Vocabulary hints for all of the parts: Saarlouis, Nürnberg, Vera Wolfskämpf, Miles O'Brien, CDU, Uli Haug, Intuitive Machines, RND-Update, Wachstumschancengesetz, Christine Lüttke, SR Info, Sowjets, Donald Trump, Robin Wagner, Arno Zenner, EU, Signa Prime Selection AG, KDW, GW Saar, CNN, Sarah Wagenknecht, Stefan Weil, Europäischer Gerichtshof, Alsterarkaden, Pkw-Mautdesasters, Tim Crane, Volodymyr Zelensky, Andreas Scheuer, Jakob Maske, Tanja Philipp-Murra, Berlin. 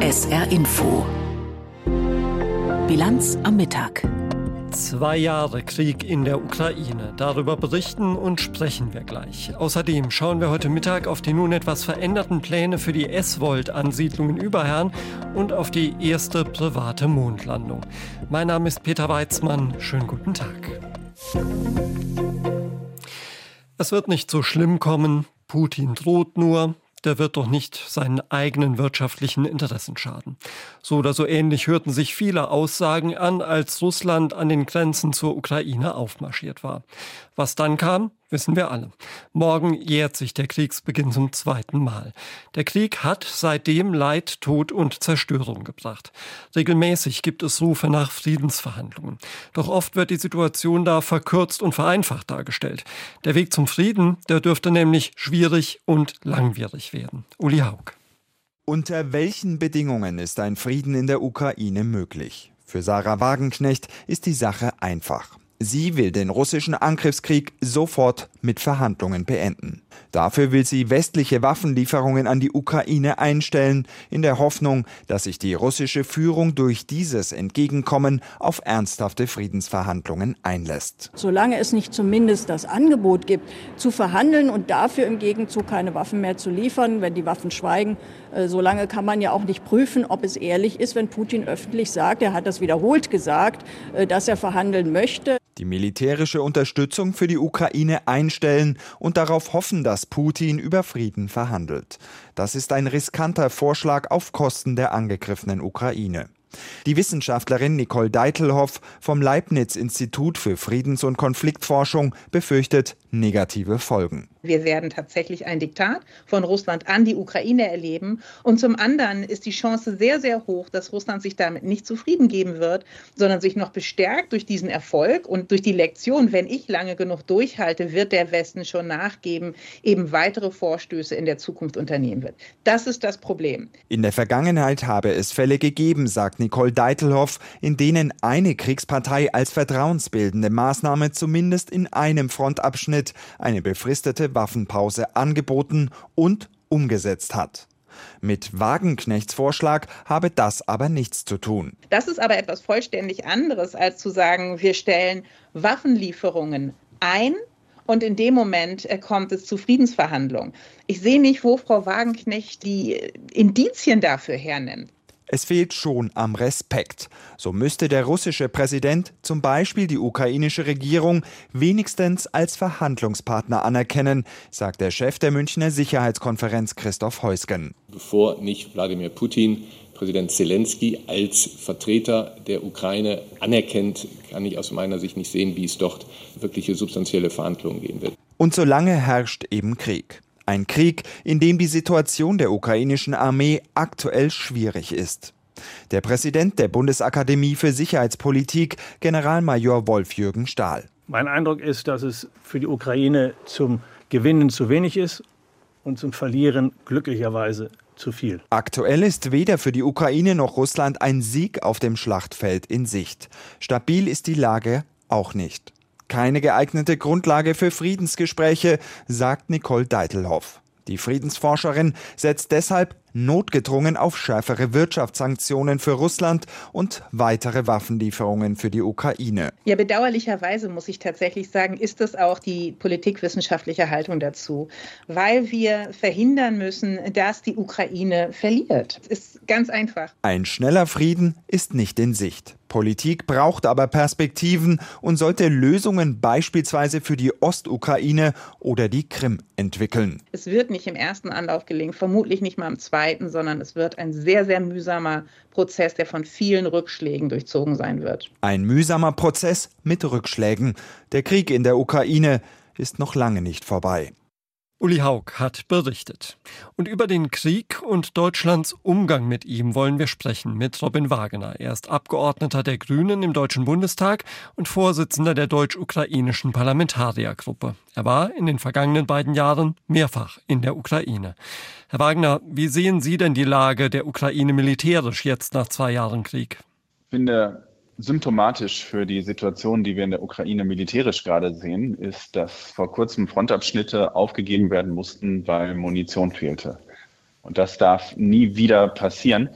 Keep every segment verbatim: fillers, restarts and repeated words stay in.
S R Info. Bilanz am Mittag. Zwei Jahre Krieg in der Ukraine. Darüber berichten und sprechen wir gleich. Außerdem schauen wir heute Mittag auf die nun etwas veränderten Pläne für die S-Volt-Ansiedlung in Überherrn und auf die erste private Mondlandung. Mein Name ist Peter Weizmann. Schönen guten Tag. Es wird nicht so schlimm kommen. Putin droht nur. Der wird doch nicht seinen eigenen wirtschaftlichen Interessen schaden. So oder so ähnlich hörten sich viele Aussagen an, als Russland an den Grenzen zur Ukraine aufmarschiert war. Was dann kam, wissen wir alle. Morgen jährt sich der Kriegsbeginn zum zweiten Mal. Der Krieg hat seitdem Leid, Tod und Zerstörung gebracht. Regelmäßig gibt es Rufe nach Friedensverhandlungen. Doch oft wird die Situation da verkürzt und vereinfacht dargestellt. Der Weg zum Frieden, der dürfte nämlich schwierig und langwierig werden. Uli Haug. Unter welchen Bedingungen ist ein Frieden in der Ukraine möglich? Für Sarah Wagenknecht ist die Sache einfach. Sie will den russischen Angriffskrieg sofort mit Verhandlungen beenden. Dafür will sie westliche Waffenlieferungen an die Ukraine einstellen, in der Hoffnung, dass sich die russische Führung durch dieses Entgegenkommen auf ernsthafte Friedensverhandlungen einlässt. Solange es nicht zumindest das Angebot gibt, zu verhandeln und dafür im Gegenzug keine Waffen mehr zu liefern, wenn die Waffen schweigen, solange kann man ja auch nicht prüfen, ob es ehrlich ist, wenn Putin öffentlich sagt, er hat das wiederholt gesagt, dass er verhandeln möchte. Die militärische Unterstützung für die Ukraine einstellen und darauf hoffen, dass Putin über Frieden verhandelt. Das ist ein riskanter Vorschlag auf Kosten der angegriffenen Ukraine. Die Wissenschaftlerin Nicole Deitelhoff vom Leibniz-Institut für Friedens- und Konfliktforschung befürchtet negative Folgen. Wir werden tatsächlich ein Diktat von Russland an die Ukraine erleben. Und zum anderen ist die Chance sehr, sehr hoch, dass Russland sich damit nicht zufrieden geben wird, sondern sich noch bestärkt durch diesen Erfolg und durch die Lektion, wenn ich lange genug durchhalte, wird der Westen schon nachgeben, eben weitere Vorstöße in der Zukunft unternehmen wird. Das ist das Problem. In der Vergangenheit habe es Fälle gegeben, sagt Nicole Deitelhoff, in denen eine Kriegspartei als vertrauensbildende Maßnahme zumindest in einem Frontabschnitt eine befristete Waffenpause angeboten und umgesetzt hat. Mit Wagenknechts Vorschlag habe das aber nichts zu tun. Das ist aber etwas vollständig anderes, als zu sagen, wir stellen Waffenlieferungen ein und in dem Moment kommt es zu Friedensverhandlungen. Ich sehe nicht, wo Frau Wagenknecht die Indizien dafür hernimmt. Es fehlt schon am Respekt. So müsste der russische Präsident zum Beispiel die ukrainische Regierung wenigstens als Verhandlungspartner anerkennen, sagt der Chef der Münchner Sicherheitskonferenz Christoph Heusgen. Bevor nicht Wladimir Putin Präsident Zelensky als Vertreter der Ukraine anerkennt, kann ich aus meiner Sicht nicht sehen, wie es dort wirkliche substanzielle Verhandlungen geben wird. Und solange herrscht eben Krieg. Ein Krieg, in dem die Situation der ukrainischen Armee aktuell schwierig ist. Der Präsident der Bundesakademie für Sicherheitspolitik, Generalmajor Wolf-Jürgen Stahl. Mein Eindruck ist, dass es für die Ukraine zum Gewinnen zu wenig ist und zum Verlieren glücklicherweise zu viel. Aktuell ist weder für die Ukraine noch Russland ein Sieg auf dem Schlachtfeld in Sicht. Stabil ist die Lage auch nicht. Keine geeignete Grundlage für Friedensgespräche, sagt Nicole Deitelhoff. Die Friedensforscherin setzt deshalb notgedrungen auf schärfere Wirtschaftssanktionen für Russland und weitere Waffenlieferungen für die Ukraine. Ja, bedauerlicherweise muss ich tatsächlich sagen, ist das auch die politikwissenschaftliche Haltung dazu, weil wir verhindern müssen, dass die Ukraine verliert. Das ist ganz einfach. Ein schneller Frieden ist nicht in Sicht. Politik braucht aber Perspektiven und sollte Lösungen beispielsweise für die Ostukraine oder die Krim entwickeln. Es wird nicht im ersten Anlauf gelingen, vermutlich nicht mal im zweiten, sondern es wird ein sehr, sehr mühsamer Prozess, der von vielen Rückschlägen durchzogen sein wird. Ein mühsamer Prozess mit Rückschlägen. Der Krieg in der Ukraine ist noch lange nicht vorbei. Uli Haug hat berichtet. Und über den Krieg und Deutschlands Umgang mit ihm wollen wir sprechen mit Robin Wagner. Er ist Abgeordneter der Grünen im Deutschen Bundestag und Vorsitzender der Deutsch-Ukrainischen Parlamentariergruppe. Er war in den vergangenen beiden Jahren mehrfach in der Ukraine. Herr Wagner, wie sehen Sie denn die Lage der Ukraine militärisch jetzt nach zwei Jahren Krieg? Ich finde, symptomatisch für die Situation, die wir in der Ukraine militärisch gerade sehen, ist, dass vor kurzem Frontabschnitte aufgegeben werden mussten, weil Munition fehlte. Und das darf nie wieder passieren.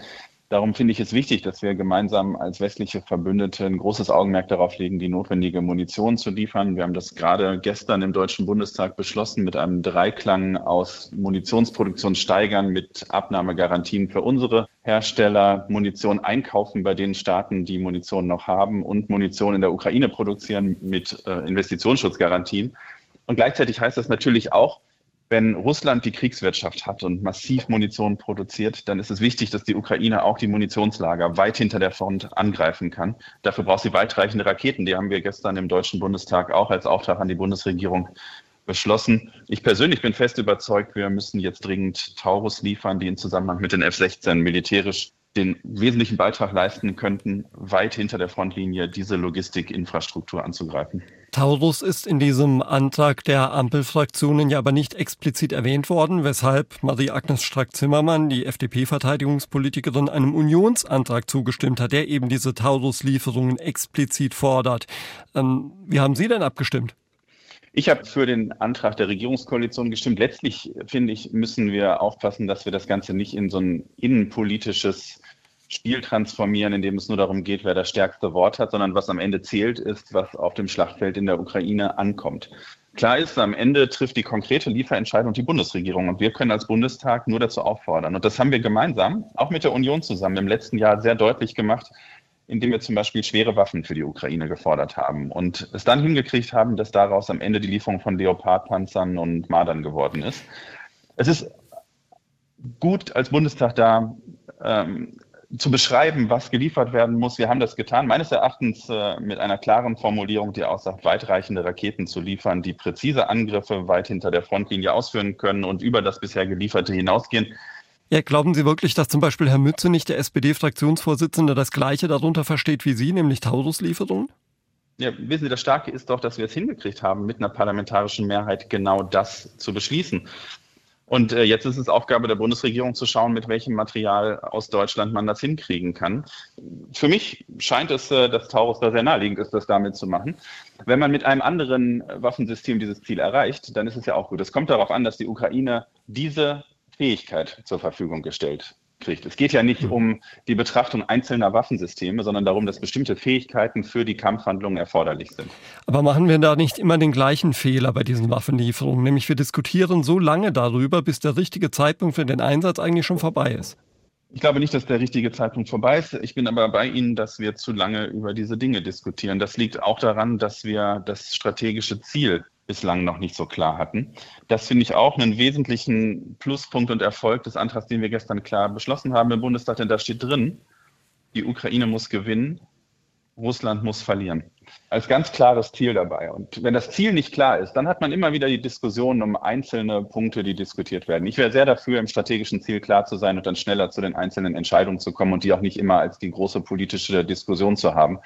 Darum finde ich es wichtig, dass wir gemeinsam als westliche Verbündete ein großes Augenmerk darauf legen, die notwendige Munition zu liefern. Wir haben das gerade gestern im Deutschen Bundestag beschlossen mit einem Dreiklang aus Munitionsproduktion steigern, mit Abnahmegarantien für unsere Hersteller, Munition einkaufen bei den Staaten, die Munition noch haben, und Munition in der Ukraine produzieren mit äh, Investitionsschutzgarantien. Und gleichzeitig heißt das natürlich auch, wenn Russland die Kriegswirtschaft hat und massiv Munition produziert, dann ist es wichtig, dass die Ukraine auch die Munitionslager weit hinter der Front angreifen kann. Dafür braucht sie weitreichende Raketen. Die haben wir gestern im Deutschen Bundestag auch als Auftrag an die Bundesregierung beschlossen. Ich persönlich bin fest überzeugt, wir müssen jetzt dringend Taurus liefern, die im Zusammenhang mit den F sechzehn militärisch den wesentlichen Beitrag leisten könnten, weit hinter der Frontlinie diese Logistikinfrastruktur anzugreifen. Taurus ist in diesem Antrag der Ampelfraktionen ja aber nicht explizit erwähnt worden, weshalb Marie-Agnes Strack-Zimmermann, die F D P-Verteidigungspolitikerin, einem Unionsantrag zugestimmt hat, der eben diese Taurus-Lieferungen explizit fordert. Ähm, wie haben Sie denn abgestimmt? Ich habe für den Antrag der Regierungskoalition gestimmt. Letztlich, finde ich, müssen wir aufpassen, dass wir das Ganze nicht in so ein innenpolitisches Spiel transformieren, in dem es nur darum geht, wer das stärkste Wort hat, sondern was am Ende zählt, ist, was auf dem Schlachtfeld in der Ukraine ankommt. Klar ist, am Ende trifft die konkrete Lieferentscheidung die Bundesregierung und wir können als Bundestag nur dazu auffordern. Und das haben wir gemeinsam, auch mit der Union zusammen, im letzten Jahr sehr deutlich gemacht, indem wir zum Beispiel schwere Waffen für die Ukraine gefordert haben und es dann hingekriegt haben, dass daraus am Ende die Lieferung von Leopardpanzern und Mardern geworden ist. Es ist gut, als Bundestag da ähm, zu beschreiben, was geliefert werden muss. Wir haben das getan, meines Erachtens äh, mit einer klaren Formulierung, die aussagt, weitreichende Raketen zu liefern, die präzise Angriffe weit hinter der Frontlinie ausführen können und über das bisher Gelieferte hinausgehen. Ja, glauben Sie wirklich, dass zum Beispiel Herr Mützenich, der S P D-Fraktionsvorsitzende, das Gleiche darunter versteht wie Sie, nämlich Taurus-Lieferungen? Ja, wissen Sie, das Starke ist doch, dass wir es hingekriegt haben, mit einer parlamentarischen Mehrheit genau das zu beschließen. Und äh, jetzt ist es Aufgabe der Bundesregierung zu schauen, mit welchem Material aus Deutschland man das hinkriegen kann. Für mich scheint es, äh, dass Taurus da sehr naheliegend ist, das damit zu machen. Wenn man mit einem anderen Waffensystem dieses Ziel erreicht, dann ist es ja auch gut. Es kommt darauf an, dass die Ukraine diese Fähigkeit zur Verfügung gestellt kriegt. Es geht ja nicht um die Betrachtung einzelner Waffensysteme, sondern darum, dass bestimmte Fähigkeiten für die Kampfhandlungen erforderlich sind. Aber machen wir da nicht immer den gleichen Fehler bei diesen Waffenlieferungen? Nämlich wir diskutieren so lange darüber, bis der richtige Zeitpunkt für den Einsatz eigentlich schon vorbei ist. Ich glaube nicht, dass der richtige Zeitpunkt vorbei ist. Ich bin aber bei Ihnen, dass wir zu lange über diese Dinge diskutieren. Das liegt auch daran, dass wir das strategische Ziel bislang noch nicht so klar hatten. Das finde ich auch einen wesentlichen Pluspunkt und Erfolg des Antrags, den wir gestern klar beschlossen haben im Bundestag, denn da steht drin, die Ukraine muss gewinnen, Russland muss verlieren. Als ganz klares Ziel dabei. Und wenn das Ziel nicht klar ist, dann hat man immer wieder die Diskussion um einzelne Punkte, die diskutiert werden. Ich wäre sehr dafür, im strategischen Ziel klar zu sein und dann schneller zu den einzelnen Entscheidungen zu kommen und die auch nicht immer als die große politische Diskussion zu haben.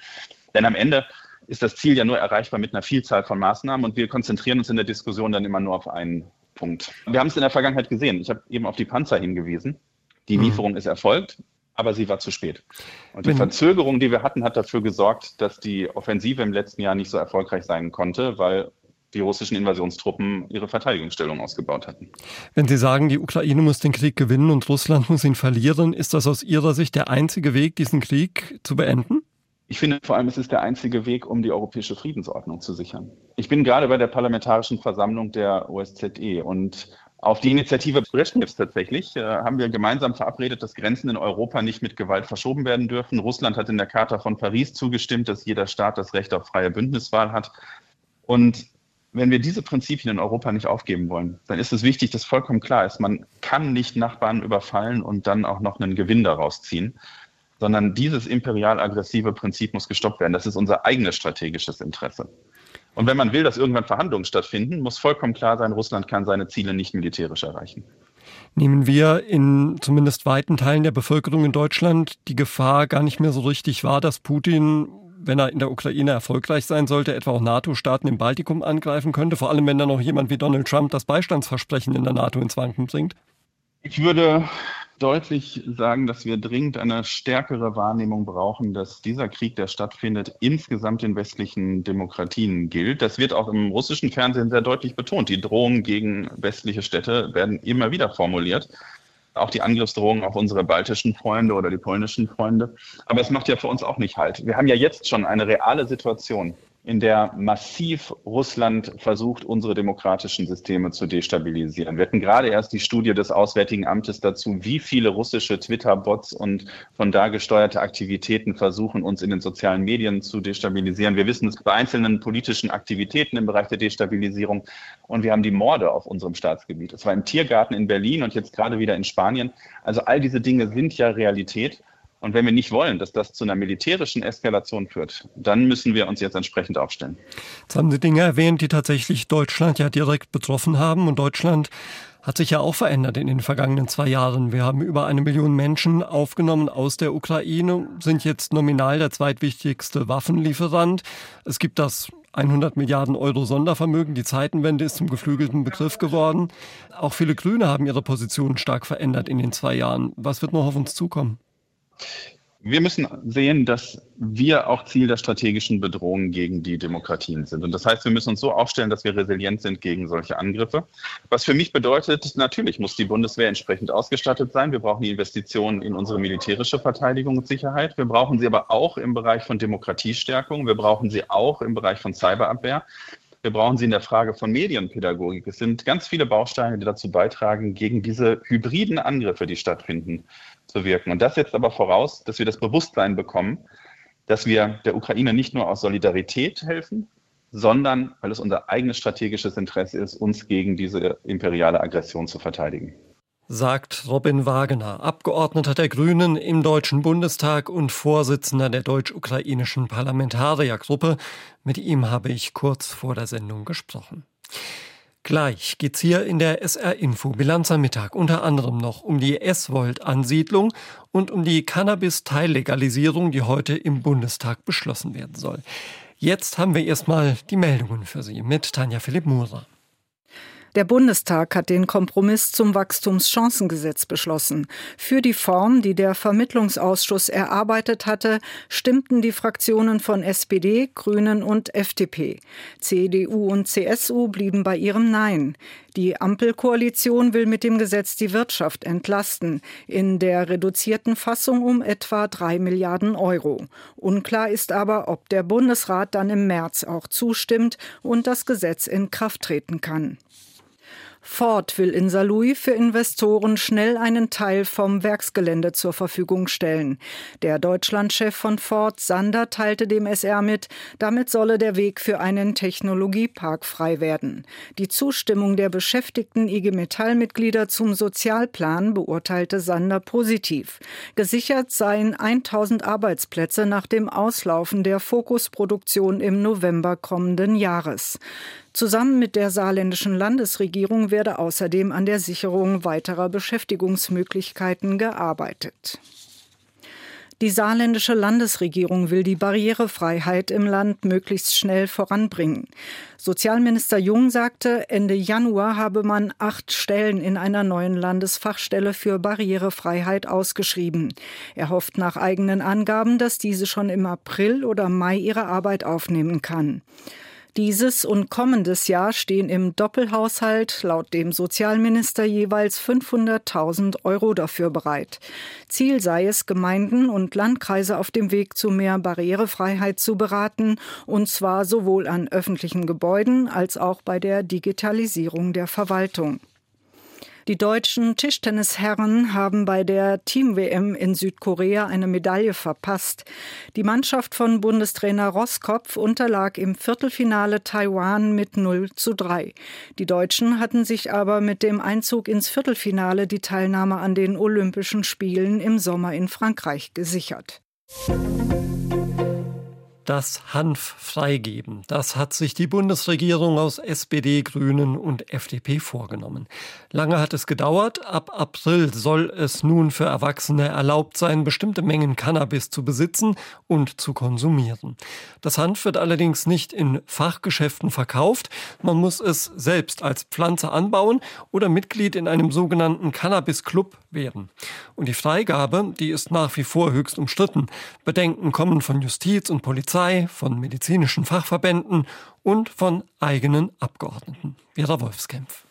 Denn am Ende ist das Ziel ja nur erreichbar mit einer Vielzahl von Maßnahmen und wir konzentrieren uns in der Diskussion dann immer nur auf einen Punkt. Wir haben es in der Vergangenheit gesehen. Ich habe eben auf die Panzer hingewiesen. Die Lieferung ist erfolgt, aber sie war zu spät. Und die Verzögerung, die wir hatten, hat dafür gesorgt, dass die Offensive im letzten Jahr nicht so erfolgreich sein konnte, weil die russischen Invasionstruppen ihre Verteidigungsstellung ausgebaut hatten. Wenn Sie sagen, die Ukraine muss den Krieg gewinnen und Russland muss ihn verlieren, ist das aus Ihrer Sicht der einzige Weg, diesen Krieg zu beenden? Ich finde vor allem, es ist der einzige Weg, um die europäische Friedensordnung zu sichern. Ich bin gerade bei der Parlamentarischen Versammlung der O S Z E und auf die Initiative Brezhnevs tatsächlich äh, haben wir gemeinsam verabredet, dass Grenzen in Europa nicht mit Gewalt verschoben werden dürfen. Russland hat in der Charta von Paris zugestimmt, dass jeder Staat das Recht auf freie Bündniswahl hat. Und wenn wir diese Prinzipien in Europa nicht aufgeben wollen, dann ist es wichtig, dass vollkommen klar ist, man kann nicht Nachbarn überfallen und dann auch noch einen Gewinn daraus ziehen, sondern dieses imperial-aggressive Prinzip muss gestoppt werden. Das ist unser eigenes strategisches Interesse. Und wenn man will, dass irgendwann Verhandlungen stattfinden, muss vollkommen klar sein, Russland kann seine Ziele nicht militärisch erreichen. Nehmen wir in zumindest weiten Teilen der Bevölkerung in Deutschland die Gefahr gar nicht mehr so richtig wahr, dass Putin, wenn er in der Ukraine erfolgreich sein sollte, etwa auch NATO-Staaten im Baltikum angreifen könnte, vor allem wenn dann noch jemand wie Donald Trump das Beistandsversprechen in der NATO ins Wanken bringt? Ich würde deutlich sagen, dass wir dringend eine stärkere Wahrnehmung brauchen, dass dieser Krieg, der stattfindet, insgesamt den westlichen Demokratien gilt. Das wird auch im russischen Fernsehen sehr deutlich betont. Die Drohungen gegen westliche Städte werden immer wieder formuliert. auch die Angriffsdrohungen auf unsere baltischen Freunde oder die polnischen Freunde. Aber es macht ja für uns auch nicht Halt. Wir haben ja jetzt schon eine reale Situation, in der massiv Russland versucht, unsere demokratischen Systeme zu destabilisieren. Wir hatten gerade erst die Studie des Auswärtigen Amtes dazu, wie viele russische Twitter-Bots und von da gesteuerte Aktivitäten versuchen, uns in den sozialen Medien zu destabilisieren. Wir wissen es bei einzelnen politischen Aktivitäten im Bereich der Destabilisierung. Und wir haben die Morde auf unserem Staatsgebiet. Es war im Tiergarten in Berlin und jetzt gerade wieder in Spanien. Also all diese Dinge sind ja Realität. Und wenn wir nicht wollen, dass das zu einer militärischen Eskalation führt, dann müssen wir uns jetzt entsprechend aufstellen. Jetzt haben Sie Dinge erwähnt, die tatsächlich Deutschland ja direkt betroffen haben. Und Deutschland hat sich ja auch verändert in den vergangenen zwei Jahren. Wir haben über eine Million Menschen aufgenommen aus der Ukraine, sind jetzt nominal der zweitwichtigste Waffenlieferant. Es gibt das hundert Milliarden Euro Sondervermögen. Die Zeitenwende ist zum geflügelten Begriff geworden. Auch viele Grüne haben ihre Position stark verändert in den zwei Jahren. Was wird noch auf uns zukommen? Wir müssen sehen, dass wir auch Ziel der strategischen Bedrohung gegen die Demokratien sind. Und das heißt, wir müssen uns so aufstellen, dass wir resilient sind gegen solche Angriffe. Was für mich bedeutet, natürlich muss die Bundeswehr entsprechend ausgestattet sein. Wir brauchen die Investitionen in unsere militärische Verteidigung und Sicherheit. Wir brauchen sie aber auch im Bereich von Demokratiestärkung. Wir brauchen sie auch im Bereich von Cyberabwehr. Wir brauchen sie in der Frage von Medienpädagogik. Es sind ganz viele Bausteine, die dazu beitragen, gegen diese hybriden Angriffe, die stattfinden, zu wirken. Und das setzt aber voraus, dass wir das Bewusstsein bekommen, dass wir der Ukraine nicht nur aus Solidarität helfen, sondern weil es unser eigenes strategisches Interesse ist, uns gegen diese imperiale Aggression zu verteidigen. Sagt Robin Wagner, Abgeordneter der Grünen im Deutschen Bundestag und Vorsitzender der Deutsch-Ukrainischen Parlamentariergruppe. Mit ihm habe ich kurz vor der Sendung gesprochen. Gleich geht's hier in der S R Info Bilanz am Mittag unter anderem noch um die S-Volt-Ansiedlung und um die Cannabis-Teillegalisierung, die heute im Bundestag beschlossen werden soll. Jetzt haben wir erstmal die Meldungen für Sie mit Tanja Philipp-Murra. Der Bundestag hat den Kompromiss zum Wachstumschancengesetz beschlossen. Für die Form, die der Vermittlungsausschuss erarbeitet hatte, stimmten die Fraktionen von S P D, Grünen und F D P. C D U und C S U blieben bei ihrem Nein. Die Ampelkoalition will mit dem Gesetz die Wirtschaft entlasten, in der reduzierten Fassung um etwa drei Milliarden Euro. Unklar ist aber, ob der Bundesrat dann im März auch zustimmt und das Gesetz in Kraft treten kann. Ford will in Saarlouis für Investoren schnell einen Teil vom Werksgelände zur Verfügung stellen. Der Deutschlandchef von Ford, Sander, teilte dem S R mit, damit solle der Weg für einen Technologiepark frei werden. Die Zustimmung der beschäftigten I G Metall-Mitglieder zum Sozialplan beurteilte Sander positiv. Gesichert seien tausend Arbeitsplätze nach dem Auslaufen der Fokusproduktion im November kommenden Jahres. Zusammen mit der saarländischen Landesregierung werde außerdem an der Sicherung weiterer Beschäftigungsmöglichkeiten gearbeitet. Die saarländische Landesregierung will die Barrierefreiheit im Land möglichst schnell voranbringen. Sozialminister Jung sagte, Ende Januar habe man acht Stellen in einer neuen Landesfachstelle für Barrierefreiheit ausgeschrieben. Er hofft nach eigenen Angaben, dass diese schon im April oder Mai ihre Arbeit aufnehmen kann. Dieses und kommendes Jahr stehen im Doppelhaushalt laut dem Sozialminister jeweils fünfhunderttausend Euro dafür bereit. Ziel sei es, Gemeinden und Landkreise auf dem Weg zu mehr Barrierefreiheit zu beraten, und zwar sowohl an öffentlichen Gebäuden als auch bei der Digitalisierung der Verwaltung. Die deutschen Tischtennisherren haben bei der Team-W M in Südkorea eine Medaille verpasst. Die Mannschaft von Bundestrainer Roskopf unterlag im Viertelfinale Taiwan mit null zu drei. Die Deutschen hatten sich aber mit dem Einzug ins Viertelfinale die Teilnahme an den Olympischen Spielen im Sommer in Frankreich gesichert. Das Hanf freigeben, das hat sich die Bundesregierung aus S P D, Grünen und F D P vorgenommen. Lange hat es gedauert, ab April soll es nun für Erwachsene erlaubt sein, bestimmte Mengen Cannabis zu besitzen und zu konsumieren. Das Hanf wird allerdings nicht in Fachgeschäften verkauft, man muss es selbst als Pflanze anbauen oder Mitglied in einem sogenannten Cannabis-Club werden. Und die Freigabe, die ist nach wie vor höchst umstritten. Bedenken kommen von Justiz und Polizei, von medizinischen Fachverbänden und von eigenen Abgeordneten. Vera Wolfskämpf.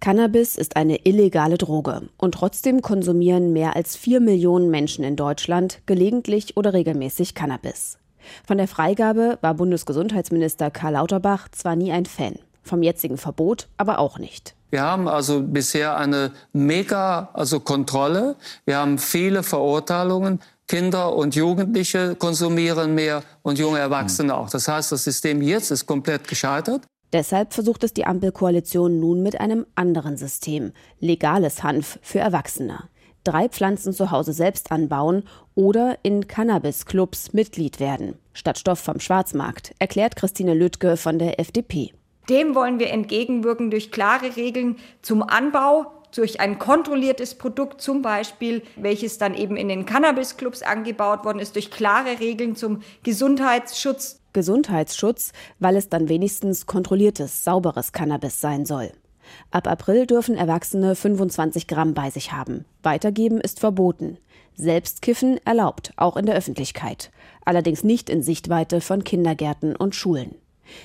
Cannabis ist eine illegale Droge und trotzdem konsumieren mehr als vier Millionen Menschen in Deutschland gelegentlich oder regelmäßig Cannabis. Von der Freigabe war Bundesgesundheitsminister Karl Lauterbach zwar nie ein Fan, vom jetzigen Verbot aber auch nicht. Wir haben also bisher eine mega also Kontrolle, wir haben viele Verurteilungen. Kinder und Jugendliche konsumieren mehr und junge Erwachsene auch. Das heißt, das System jetzt ist komplett gescheitert. Deshalb versucht es die Ampelkoalition nun mit einem anderen System, legales Hanf für Erwachsene. Drei Pflanzen zu Hause selbst anbauen oder in Cannabis-Clubs Mitglied werden. Statt Stoff vom Schwarzmarkt, erklärt Christine Lüttke von der F D P. Dem wollen wir entgegenwirken durch klare Regeln zum Anbau, durch ein kontrolliertes Produkt zum Beispiel, welches dann eben in den Cannabis-Clubs angebaut worden ist, durch klare Regeln zum Gesundheitsschutz. Gesundheitsschutz, weil es dann wenigstens kontrolliertes, sauberes Cannabis sein soll. Ab April dürfen Erwachsene fünfundzwanzig Gramm bei sich haben. Weitergeben ist verboten. Selbstkiffen erlaubt, auch in der Öffentlichkeit. Allerdings nicht in Sichtweite von Kindergärten und Schulen.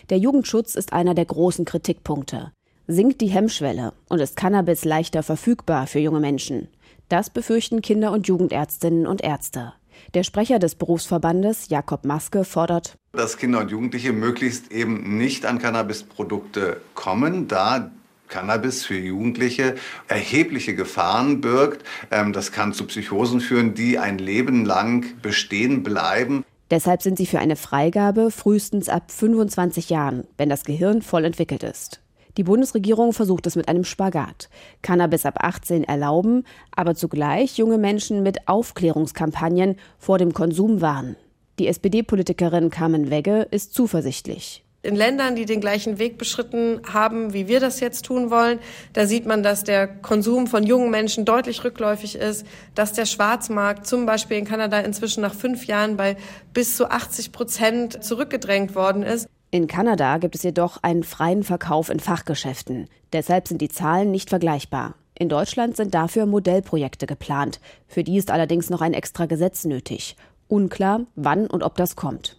Der Jugendschutz ist einer der großen Kritikpunkte. Sinkt die Hemmschwelle und ist Cannabis leichter verfügbar für junge Menschen? Das befürchten Kinder- und Jugendärztinnen und Ärzte. Der Sprecher des Berufsverbandes, Jakob Maske, fordert, dass Kinder und Jugendliche möglichst eben nicht an Cannabisprodukte kommen, da Cannabis für Jugendliche erhebliche Gefahren birgt. Das kann zu Psychosen führen, die ein Leben lang bestehen bleiben. Deshalb sind sie für eine Freigabe frühestens ab fünfundzwanzig Jahren, wenn das Gehirn voll entwickelt ist. Die Bundesregierung versucht es mit einem Spagat. Cannabis ab achtzehn erlauben, aber zugleich junge Menschen mit Aufklärungskampagnen vor dem Konsum warnen. Die S P D-Politikerin Carmen Wegge ist zuversichtlich. In Ländern, die den gleichen Weg beschritten haben, wie wir das jetzt tun wollen, da sieht man, dass der Konsum von jungen Menschen deutlich rückläufig ist, dass der Schwarzmarkt zum Beispiel in Kanada inzwischen nach fünf Jahren bei bis zu achtzig Prozent zurückgedrängt worden ist. In Kanada gibt es jedoch einen freien Verkauf in Fachgeschäften. Deshalb sind die Zahlen nicht vergleichbar. In Deutschland sind dafür Modellprojekte geplant. Für die ist allerdings noch ein extra Gesetz nötig. Unklar, wann und ob das kommt.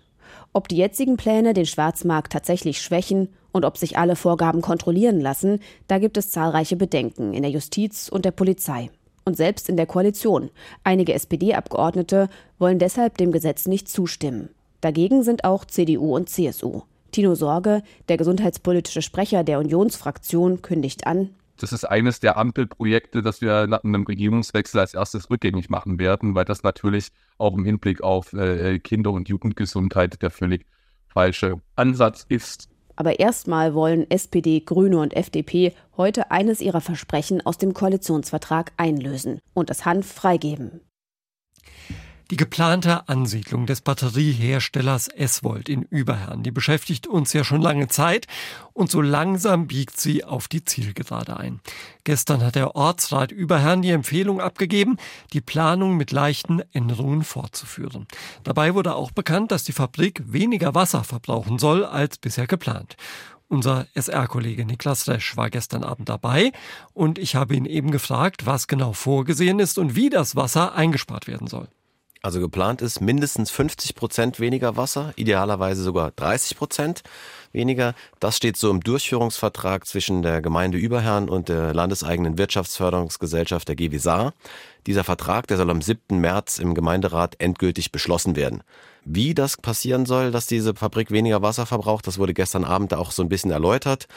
Ob die jetzigen Pläne den Schwarzmarkt tatsächlich schwächen und ob sich alle Vorgaben kontrollieren lassen, da gibt es zahlreiche Bedenken in der Justiz und der Polizei. Und selbst in der Koalition. Einige S P D-Abgeordnete wollen deshalb dem Gesetz nicht zustimmen. Dagegen sind auch C D U und C S U. Tino Sorge, der gesundheitspolitische Sprecher der Unionsfraktion, kündigt an. Das ist eines der Ampelprojekte, das wir nach einem Regierungswechsel als erstes rückgängig machen werden, weil das natürlich auch im Hinblick auf äh, Kinder- und Jugendgesundheit der völlig falsche Ansatz ist. Aber erstmal wollen S P D, Grüne und F D P heute eines ihrer Versprechen aus dem Koalitionsvertrag einlösen und das Hanf freigeben. Die geplante Ansiedlung des Batterieherstellers S-Volt in Überherrn, die beschäftigt uns ja schon lange Zeit und so langsam biegt sie auf die Zielgerade ein. Gestern hat der Ortsrat Überherrn die Empfehlung abgegeben, die Planung mit leichten Änderungen fortzuführen. Dabei wurde auch bekannt, dass die Fabrik weniger Wasser verbrauchen soll als bisher geplant. Unser S R-Kollege Niklas Resch war gestern Abend dabei und ich habe ihn eben gefragt, was genau vorgesehen ist und wie das Wasser eingespart werden soll. Also geplant ist mindestens fünfzig Prozent weniger Wasser, idealerweise sogar dreißig Prozent weniger. Das steht so im Durchführungsvertrag zwischen der Gemeinde Überherrn und der landeseigenen Wirtschaftsförderungsgesellschaft der G W Saar. Dieser Vertrag, der soll am siebten März im Gemeinderat endgültig beschlossen werden. Wie das passieren soll, dass diese Fabrik weniger Wasser verbraucht, das wurde gestern Abend auch so ein bisschen erläutert.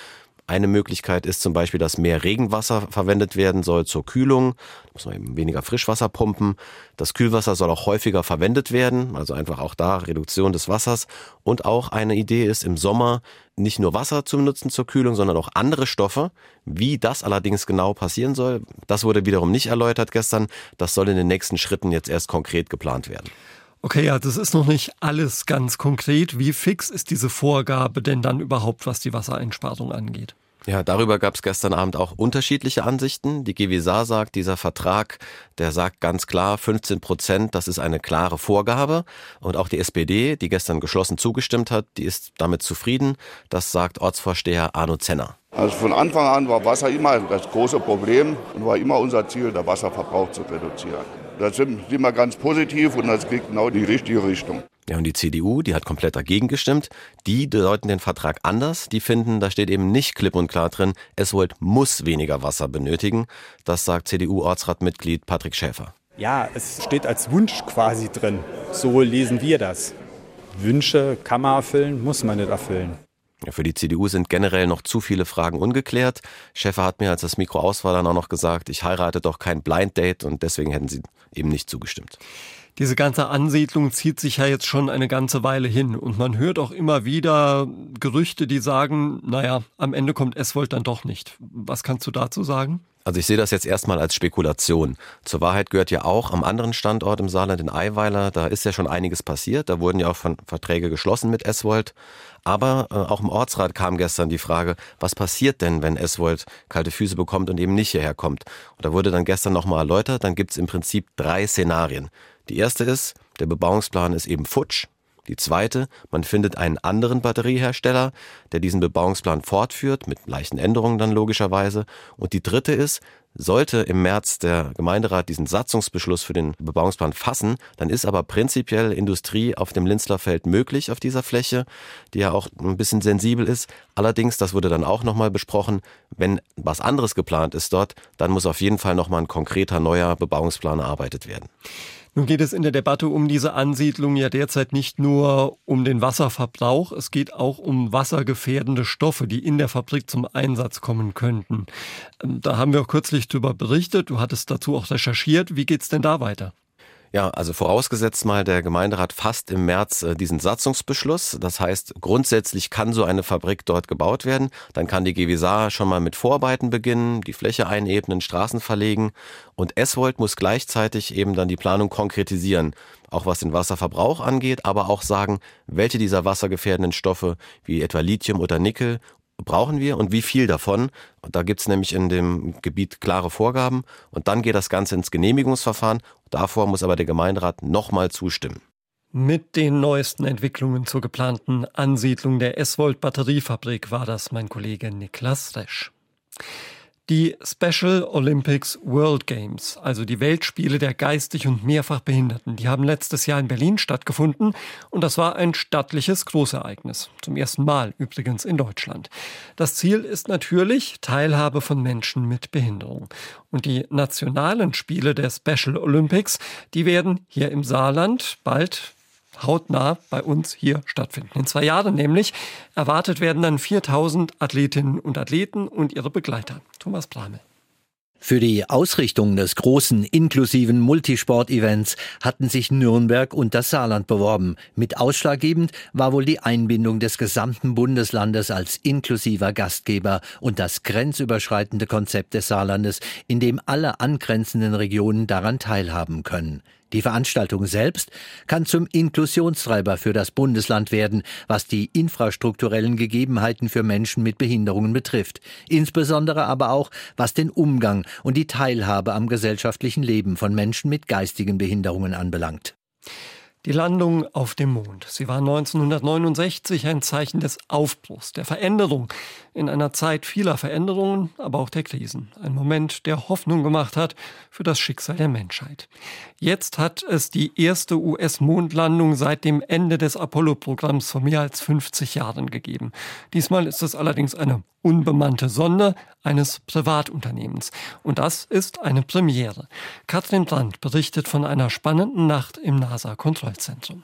Eine Möglichkeit ist zum Beispiel, dass mehr Regenwasser verwendet werden soll zur Kühlung. Da muss man eben weniger Frischwasser pumpen. Das Kühlwasser soll auch häufiger verwendet werden, also einfach auch da Reduktion des Wassers. Und auch eine Idee ist, im Sommer nicht nur Wasser zu benutzen zur Kühlung, sondern auch andere Stoffe. Wie das allerdings genau passieren soll, das wurde wiederum nicht erläutert gestern. Das soll in den nächsten Schritten jetzt erst konkret geplant werden. Okay, ja, das ist noch nicht alles ganz konkret. Wie fix ist diese Vorgabe denn dann überhaupt, was die Wassereinsparung angeht? Ja, darüber gab es gestern Abend auch unterschiedliche Ansichten. Die G W Saar sagt, dieser Vertrag, der sagt ganz klar, fünfzehn Prozent, das ist eine klare Vorgabe. Und auch die S P D, die gestern geschlossen zugestimmt hat, die ist damit zufrieden. Das sagt Ortsvorsteher Arno Zenner. Also von Anfang an war Wasser immer das große Problem und war immer unser Ziel, den Wasserverbrauch zu reduzieren. Da sind wir ganz positiv und das geht genau in die richtige Richtung. Ja, und die C D U, die hat komplett dagegen gestimmt. Die deuten den Vertrag anders. Die finden, da steht eben nicht klipp und klar drin, S-Volt muss weniger Wasser benötigen. Das sagt C D U-Ortsratmitglied Patrick Schäfer. Ja, es steht als Wunsch quasi drin. So lesen wir das. Wünsche kann man erfüllen, muss man nicht erfüllen. Für die C D U sind generell noch zu viele Fragen ungeklärt. Schäfer hat mir, als das Mikro aus war, dann auch noch gesagt, ich heirate doch kein Blind Date, und deswegen hätten sie eben nicht zugestimmt. Diese ganze Ansiedlung zieht sich ja jetzt schon eine ganze Weile hin, und man hört auch immer wieder Gerüchte, die sagen, naja, am Ende kommt S-Volt dann doch nicht. Was kannst du dazu sagen? Also ich sehe das jetzt erstmal als Spekulation. Zur Wahrheit gehört ja auch am anderen Standort im Saarland, in Eiweiler, da ist ja schon einiges passiert. Da wurden ja auch Verträge geschlossen mit S-Volt. Aber äh, auch im Ortsrat kam gestern die Frage, was passiert denn, wenn S-Volt kalte Füße bekommt und eben nicht hierher kommt? Und da wurde dann gestern nochmal erläutert, dann gibt es im Prinzip drei Szenarien. Die erste ist, der Bebauungsplan ist eben futsch. Die zweite, man findet einen anderen Batteriehersteller, der diesen Bebauungsplan fortführt, mit leichten Änderungen dann logischerweise. Und die dritte ist, sollte im März der Gemeinderat diesen Satzungsbeschluss für den Bebauungsplan fassen, dann ist aber prinzipiell Industrie auf dem Linzler Feld möglich, auf dieser Fläche, die ja auch ein bisschen sensibel ist. Allerdings, das wurde dann auch nochmal besprochen, wenn was anderes geplant ist dort, dann muss auf jeden Fall nochmal ein konkreter neuer Bebauungsplan erarbeitet werden. Nun geht es in der Debatte um diese Ansiedlung ja derzeit nicht nur um den Wasserverbrauch, es geht auch um wassergefährdende Stoffe, die in der Fabrik zum Einsatz kommen könnten. Da haben wir auch kürzlich drüber berichtet, du hattest dazu auch recherchiert. Wie geht's denn da weiter? Ja, also vorausgesetzt mal, der Gemeinderat fasst im März diesen Satzungsbeschluss. Das heißt, grundsätzlich kann so eine Fabrik dort gebaut werden. Dann kann die G W Saar schon mal mit Vorarbeiten beginnen, die Fläche einebnen, Straßen verlegen. Und S-Volt muss gleichzeitig eben dann die Planung konkretisieren. Auch was den Wasserverbrauch angeht, aber auch sagen, welche dieser wassergefährdenden Stoffe, wie etwa Lithium oder Nickel, brauchen wir und wie viel davon. Und da gibt es nämlich in dem Gebiet klare Vorgaben. Und dann geht das Ganze ins Genehmigungsverfahren. Davor muss aber der Gemeinderat nochmal zustimmen. Mit den neuesten Entwicklungen zur geplanten Ansiedlung der S-Volt-Batteriefabrik war das mein Kollege Niklas Resch. Die Special Olympics World Games, also die Weltspiele der geistig und mehrfach Behinderten, die haben letztes Jahr in Berlin stattgefunden, und das war ein stattliches Großereignis. Zum ersten Mal übrigens in Deutschland. Das Ziel ist natürlich Teilhabe von Menschen mit Behinderung. Und die nationalen Spiele der Special Olympics, die werden hier im Saarland bald hautnah bei uns hier stattfinden. In zwei Jahren nämlich. Erwartet werden dann viertausend Athletinnen und Athleten und ihre Begleiter. Thomas Bramel. Für die Ausrichtung des großen, inklusiven Multisport-Events hatten sich Nürnberg und das Saarland beworben. Mit ausschlaggebend war wohl die Einbindung des gesamten Bundeslandes als inklusiver Gastgeber und das grenzüberschreitende Konzept des Saarlandes, in dem alle angrenzenden Regionen daran teilhaben können. Die Veranstaltung selbst kann zum Inklusionstreiber für das Bundesland werden, was die infrastrukturellen Gegebenheiten für Menschen mit Behinderungen betrifft. Insbesondere aber auch, was den Umgang und die Teilhabe am gesellschaftlichen Leben von Menschen mit geistigen Behinderungen anbelangt. Die Landung auf dem Mond, sie war neunzehnhundertneunundsechzig ein Zeichen des Aufbruchs, der Veränderung. In einer Zeit vieler Veränderungen, aber auch der Krisen. Ein Moment, der Hoffnung gemacht hat für das Schicksal der Menschheit. Jetzt hat es die erste U S-Mondlandung seit dem Ende des Apollo-Programms vor mehr als fünfzig Jahren gegeben. Diesmal ist es allerdings eine unbemannte Sonde eines Privatunternehmens. Und das ist eine Premiere. Katrin Brandt berichtet von einer spannenden Nacht im NASA-Kontrollzentrum.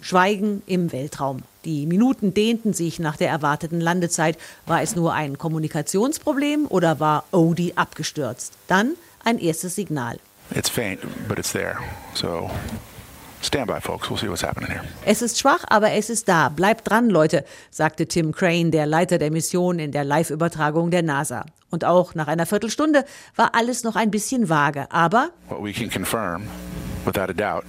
Schweigen im Weltraum. Die Minuten dehnten sich nach der erwarteten Landezeit. War es nur ein Kommunikationsproblem oder war Odie abgestürzt? Dann ein erstes Signal. It's faint, but it's there. So stand by, folks. We'll see what's happening here. Es ist schwach, aber es ist da. Bleibt dran, Leute, sagte Tim Crane, der Leiter der Mission, in der Live-Übertragung der NASA. Und auch nach einer Viertelstunde war alles noch ein bisschen vage, aber what we can confirm, without a doubt,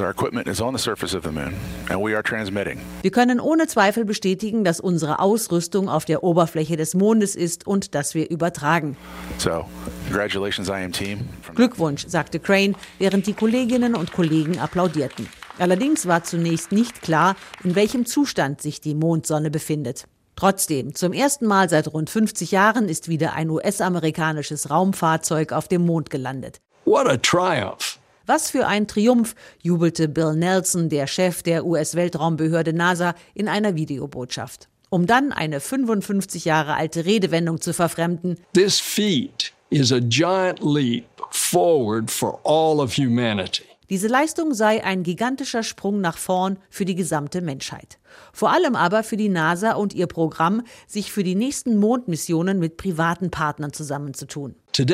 our equipment is on the surface of the moon and we are transmitting. Wir können ohne Zweifel bestätigen, dass unsere Ausrüstung auf der Oberfläche des Mondes ist und dass wir übertragen. So, congratulations, I am team. Glückwunsch, sagte Crane, während die Kolleginnen und Kollegen applaudierten. Allerdings war zunächst nicht klar, in welchem Zustand sich die Mondsonne befindet. Trotzdem, zum ersten Mal seit rund fünfzig Jahren ist wieder ein U S-amerikanisches Raumfahrzeug auf dem Mond gelandet. What a triumph! Was für ein Triumph, jubelte Bill Nelson, der Chef der U S-Weltraumbehörde NASA, in einer Videobotschaft, um dann eine fünfundfünfzig Jahre alte Redewendung zu verfremden. This feat is a giant leap forward for all of humanity. Diese Leistung sei ein gigantischer Sprung nach vorn für die gesamte Menschheit. Vor allem aber für die NASA und ihr Programm, sich für die nächsten Mondmissionen mit privaten Partnern zusammenzutun. Zum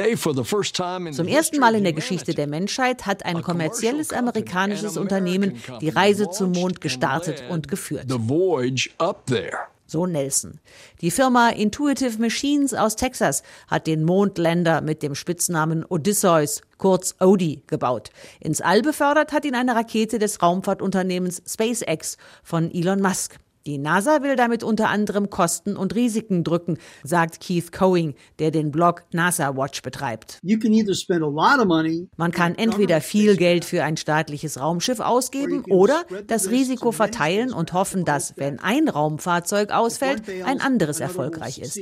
ersten Mal in der Geschichte der Menschheit hat ein kommerzielles amerikanisches Unternehmen die Reise zum Mond gestartet und geführt. So Nelson. Die Firma Intuitive Machines aus Texas hat den Mondländer mit dem Spitznamen Odysseus, kurz Odie, gebaut. Ins All befördert hat ihn eine Rakete des Raumfahrtunternehmens SpaceX von Elon Musk. Die NASA will damit unter anderem Kosten und Risiken drücken, sagt Keith Coing, der den Blog NASA Watch betreibt. Man kann entweder viel Geld für ein staatliches Raumschiff ausgeben oder das Risiko verteilen und hoffen, dass, wenn ein Raumfahrzeug ausfällt, ein anderes erfolgreich ist.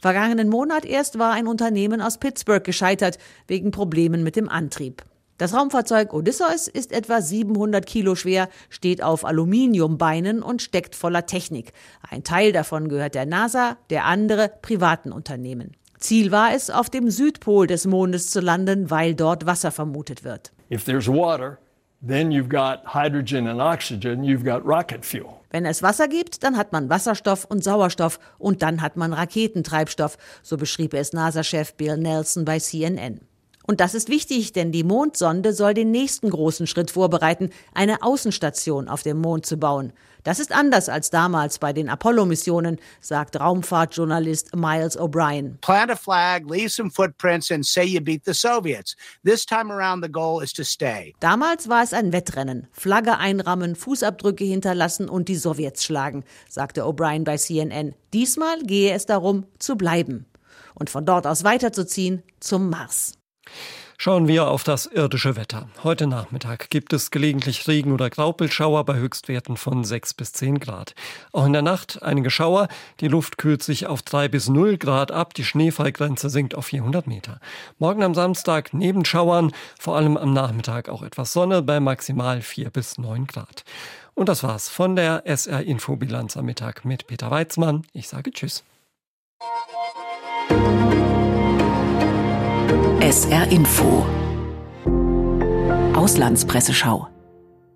Vergangenen Monat erst war ein Unternehmen aus Pittsburgh gescheitert, wegen Problemen mit dem Antrieb. Das Raumfahrzeug Odysseus ist etwa siebenhundert Kilo schwer, steht auf Aluminiumbeinen und steckt voller Technik. Ein Teil davon gehört der NASA, der andere privaten Unternehmen. Ziel war es, auf dem Südpol des Mondes zu landen, weil dort Wasser vermutet wird. If there's water, then you've got hydrogen and oxygen, you've got rocket fuel. Wenn es Wasser gibt, dann hat man Wasserstoff und Sauerstoff und dann hat man Raketentreibstoff, so beschrieb es NASA-Chef Bill Nelson bei C N N. Und das ist wichtig, denn die Mondsonde soll den nächsten großen Schritt vorbereiten, eine Außenstation auf dem Mond zu bauen. Das ist anders als damals bei den Apollo-Missionen, sagt Raumfahrtjournalist Miles O'Brien. Plant a flag, leave some footprints and say you beat the Soviets. This time around the goal is to stay. Damals war es ein Wettrennen. Flagge einrammen, Fußabdrücke hinterlassen und die Sowjets schlagen, sagte O'Brien bei C N N. Diesmal gehe es darum, zu bleiben und von dort aus weiterzuziehen zum Mars. Schauen wir auf das irdische Wetter. Heute Nachmittag gibt es gelegentlich Regen- oder Graupelschauer bei Höchstwerten von sechs bis zehn Grad. Auch in der Nacht einige Schauer. Die Luft kühlt sich auf drei bis null Grad ab. Die Schneefallgrenze sinkt auf vierhundert Meter. Morgen am Samstag neben Schauern, vor allem am Nachmittag auch etwas Sonne bei maximal vier bis neun Grad. Und das war's von der S R Info Bilanz am Mittag mit Peter Weizmann. Ich sage Tschüss. S R Info. Auslandspresseschau.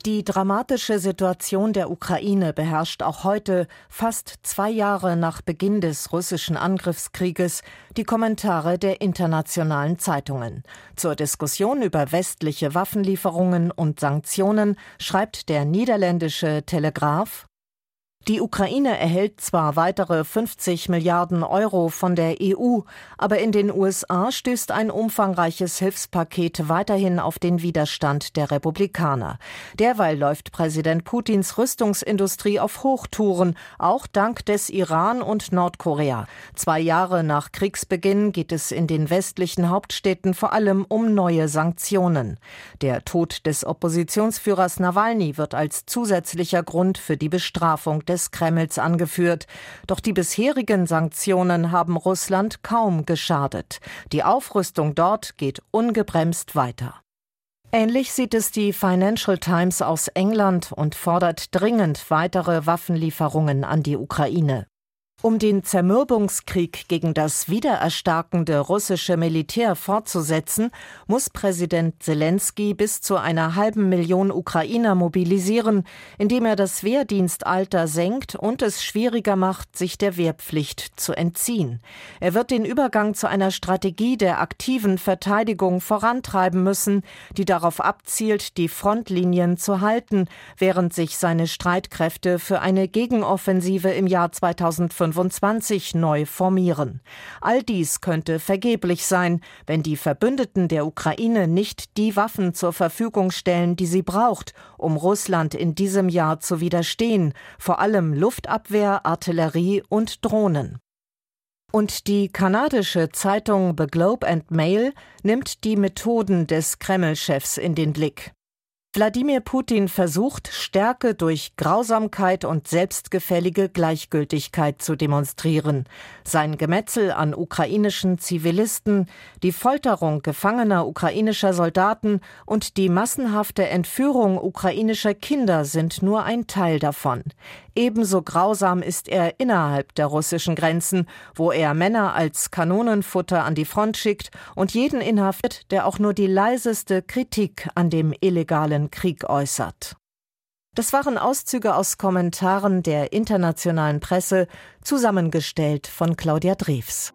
Die dramatische Situation der Ukraine beherrscht auch heute, fast zwei Jahre nach Beginn des russischen Angriffskrieges, die Kommentare der internationalen Zeitungen. Zur Diskussion über westliche Waffenlieferungen und Sanktionen schreibt der niederländische Telegraph: Die Ukraine erhält zwar weitere fünfzig Milliarden Euro von der E U, aber in den U S A stößt ein umfangreiches Hilfspaket weiterhin auf den Widerstand der Republikaner. Derweil läuft Präsident Putins Rüstungsindustrie auf Hochtouren, auch dank des Iran und Nordkorea. Zwei Jahre nach Kriegsbeginn geht es in den westlichen Hauptstädten vor allem um neue Sanktionen. Der Tod des Oppositionsführers Nawalny wird als zusätzlicher Grund für die Bestrafung des des Kremls angeführt. Doch die bisherigen Sanktionen haben Russland kaum geschadet. Die Aufrüstung dort geht ungebremst weiter. Ähnlich sieht es die Financial Times aus England und fordert dringend weitere Waffenlieferungen an die Ukraine. Um den Zermürbungskrieg gegen das wiedererstarkende russische Militär fortzusetzen, muss Präsident Zelensky bis zu einer halben Million Ukrainer mobilisieren, indem er das Wehrdienstalter senkt und es schwieriger macht, sich der Wehrpflicht zu entziehen. Er wird den Übergang zu einer Strategie der aktiven Verteidigung vorantreiben müssen, die darauf abzielt, die Frontlinien zu halten, während sich seine Streitkräfte für eine Gegenoffensive im Jahr zweitausendfünfundzwanzig neu formieren. All dies könnte vergeblich sein, wenn die Verbündeten der Ukraine nicht die Waffen zur Verfügung stellen, die sie braucht, um Russland in diesem Jahr zu widerstehen, vor allem Luftabwehr, Artillerie und Drohnen. Und die kanadische Zeitung The Globe and Mail nimmt die Methoden des Kreml-Chefs in den Blick. Wladimir Putin versucht, Stärke durch Grausamkeit und selbstgefällige Gleichgültigkeit zu demonstrieren. Sein Gemetzel an ukrainischen Zivilisten, die Folterung gefangener ukrainischer Soldaten und die massenhafte Entführung ukrainischer Kinder sind nur ein Teil davon. Ebenso grausam ist er innerhalb der russischen Grenzen, wo er Männer als Kanonenfutter an die Front schickt und jeden inhaftiert, der auch nur die leiseste Kritik an dem illegalen Krieg äußert. Das waren Auszüge aus Kommentaren der internationalen Presse, zusammengestellt von Claudia Drews.